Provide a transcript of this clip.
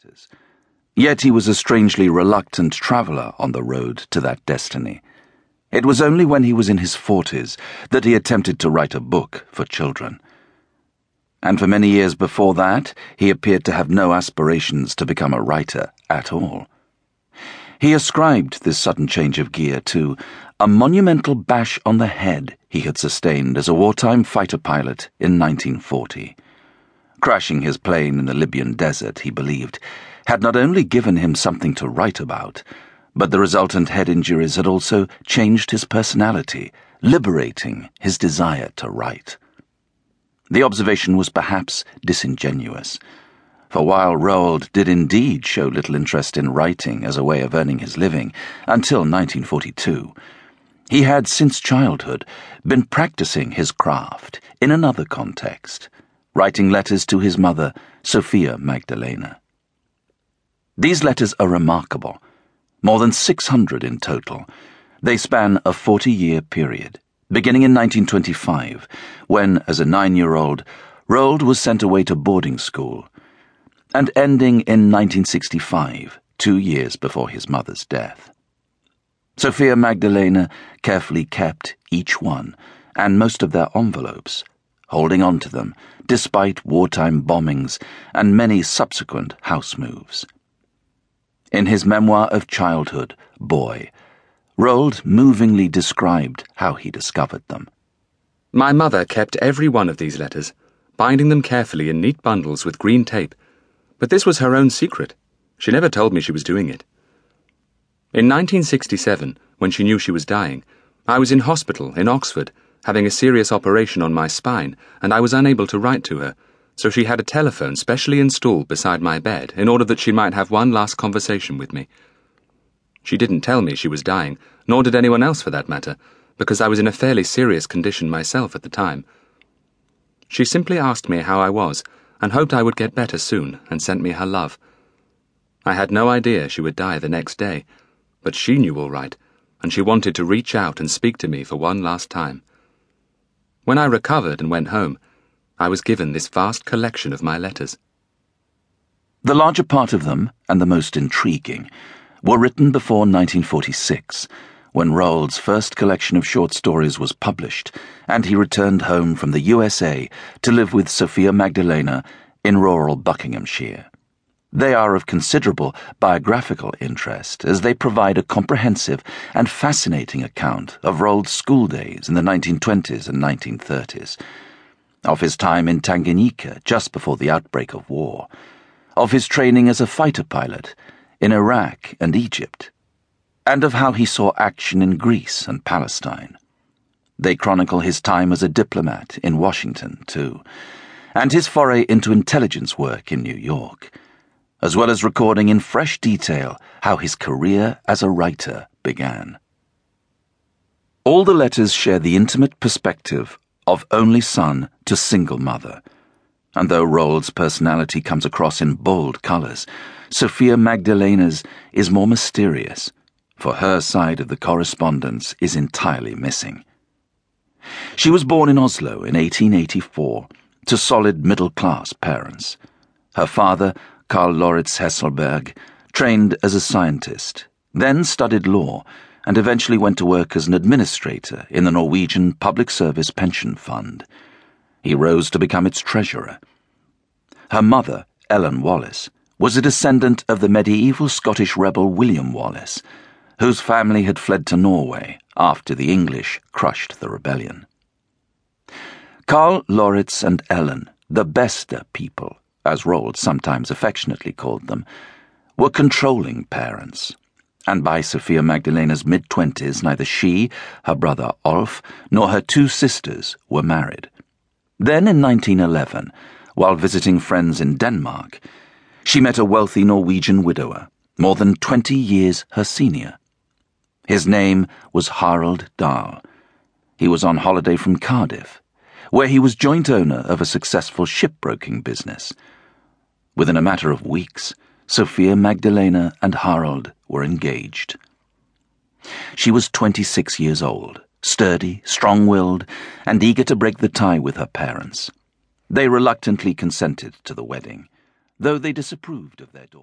factors. Yet he was a strangely reluctant traveller on the road to that destiny. It was only when he was in his 40s that he attempted to write a book for children. And for many years before that, he appeared to have no aspirations to become a writer at all. He ascribed this sudden change of gear to a monumental bash on the head he had sustained as a wartime fighter pilot in 1940. Crashing his plane in the Libyan desert, he believed, had not only given him something to write about, but the resultant head injuries had also changed his personality, liberating his desire to write. The observation was perhaps disingenuous, for while Roald did indeed show little interest in writing as a way of earning his living until 1942, he had since childhood been practicing his craft in another context, writing letters to his mother, Sophia Magdalena. These letters are remarkable, more than 600 in total. They span a 40-year period, beginning in 1925, when, as a 9-year-old, Roald was sent away to boarding school, and ending in 1965, 2 years before his mother's death. Sophia Magdalena carefully kept each one, and most of their envelopes, holding on to them despite wartime bombings and many subsequent house moves. In his memoir of childhood, Boy, Roald movingly described how he discovered them. My mother kept every one of these letters, binding them carefully in neat bundles with green tape, but this was her own secret. She never told me she was doing it. In 1967, when she knew she was dying, I was in hospital in Oxford, having a serious operation on my spine, and I was unable to write to her. So she had a telephone specially installed beside my bed in order that she might have one last conversation with me. She didn't tell me she was dying, nor did anyone else for that matter, because I was in a fairly serious condition myself at the time. She simply asked me how I was, and hoped I would get better soon, and sent me her love. I had no idea she would die the next day, but she knew all right, and she wanted to reach out and speak to me for one last time. When I recovered and went home, I was given this vast collection of my letters. The larger part of them, and the most intriguing, were written before 1946, when Roald's first collection of short stories was published, and he returned home from the USA to live with Sophia Magdalena in rural Buckinghamshire. They are of considerable biographical interest, as they provide a comprehensive and fascinating account of Roald's school days in the 1920s and 1930s, of his time in Tanganyika just before the outbreak of war, of his training as a fighter pilot in Iraq and Egypt, and of how he saw action in Greece and Palestine. They chronicle his time as a diplomat in Washington, too, and his foray into intelligence work in New York, as well as recording in fresh detail how his career as a writer began. All the letters share the intimate perspective of only son to single mother, and though Roald's personality comes across in bold colours, Sophia Magdalena's is more mysterious, for her side of the correspondence is entirely missing. She was born in Oslo in 1884 to solid middle-class parents. Her father, Karl Loritz Hesselberg, trained as a scientist, then studied law, and eventually went to work as an administrator in the Norwegian Public Service Pension Fund. He rose to become its treasurer. Her mother, Ellen Wallace, was a descendant of the medieval Scottish rebel William Wallace, whose family had fled to Norway after the English crushed the rebellion. Karl Loritz and Ellen, the Bester people, as Roald sometimes affectionately called them, were controlling parents, and by Sophia Magdalena's mid-20s, neither she, her brother Ulf, nor her two sisters were married. Then in 1911, while visiting friends in Denmark, she met a wealthy Norwegian widower, more than 20 years her senior. His name was Harald Dahl. He was on holiday from Cardiff, where he was joint owner of a successful shipbroking business. Within a matter of weeks, Sophia Magdalena and Harald were engaged. She was 26 years old, sturdy, strong-willed, and eager to break the tie with her parents. They reluctantly consented to the wedding, though they disapproved of their daughter.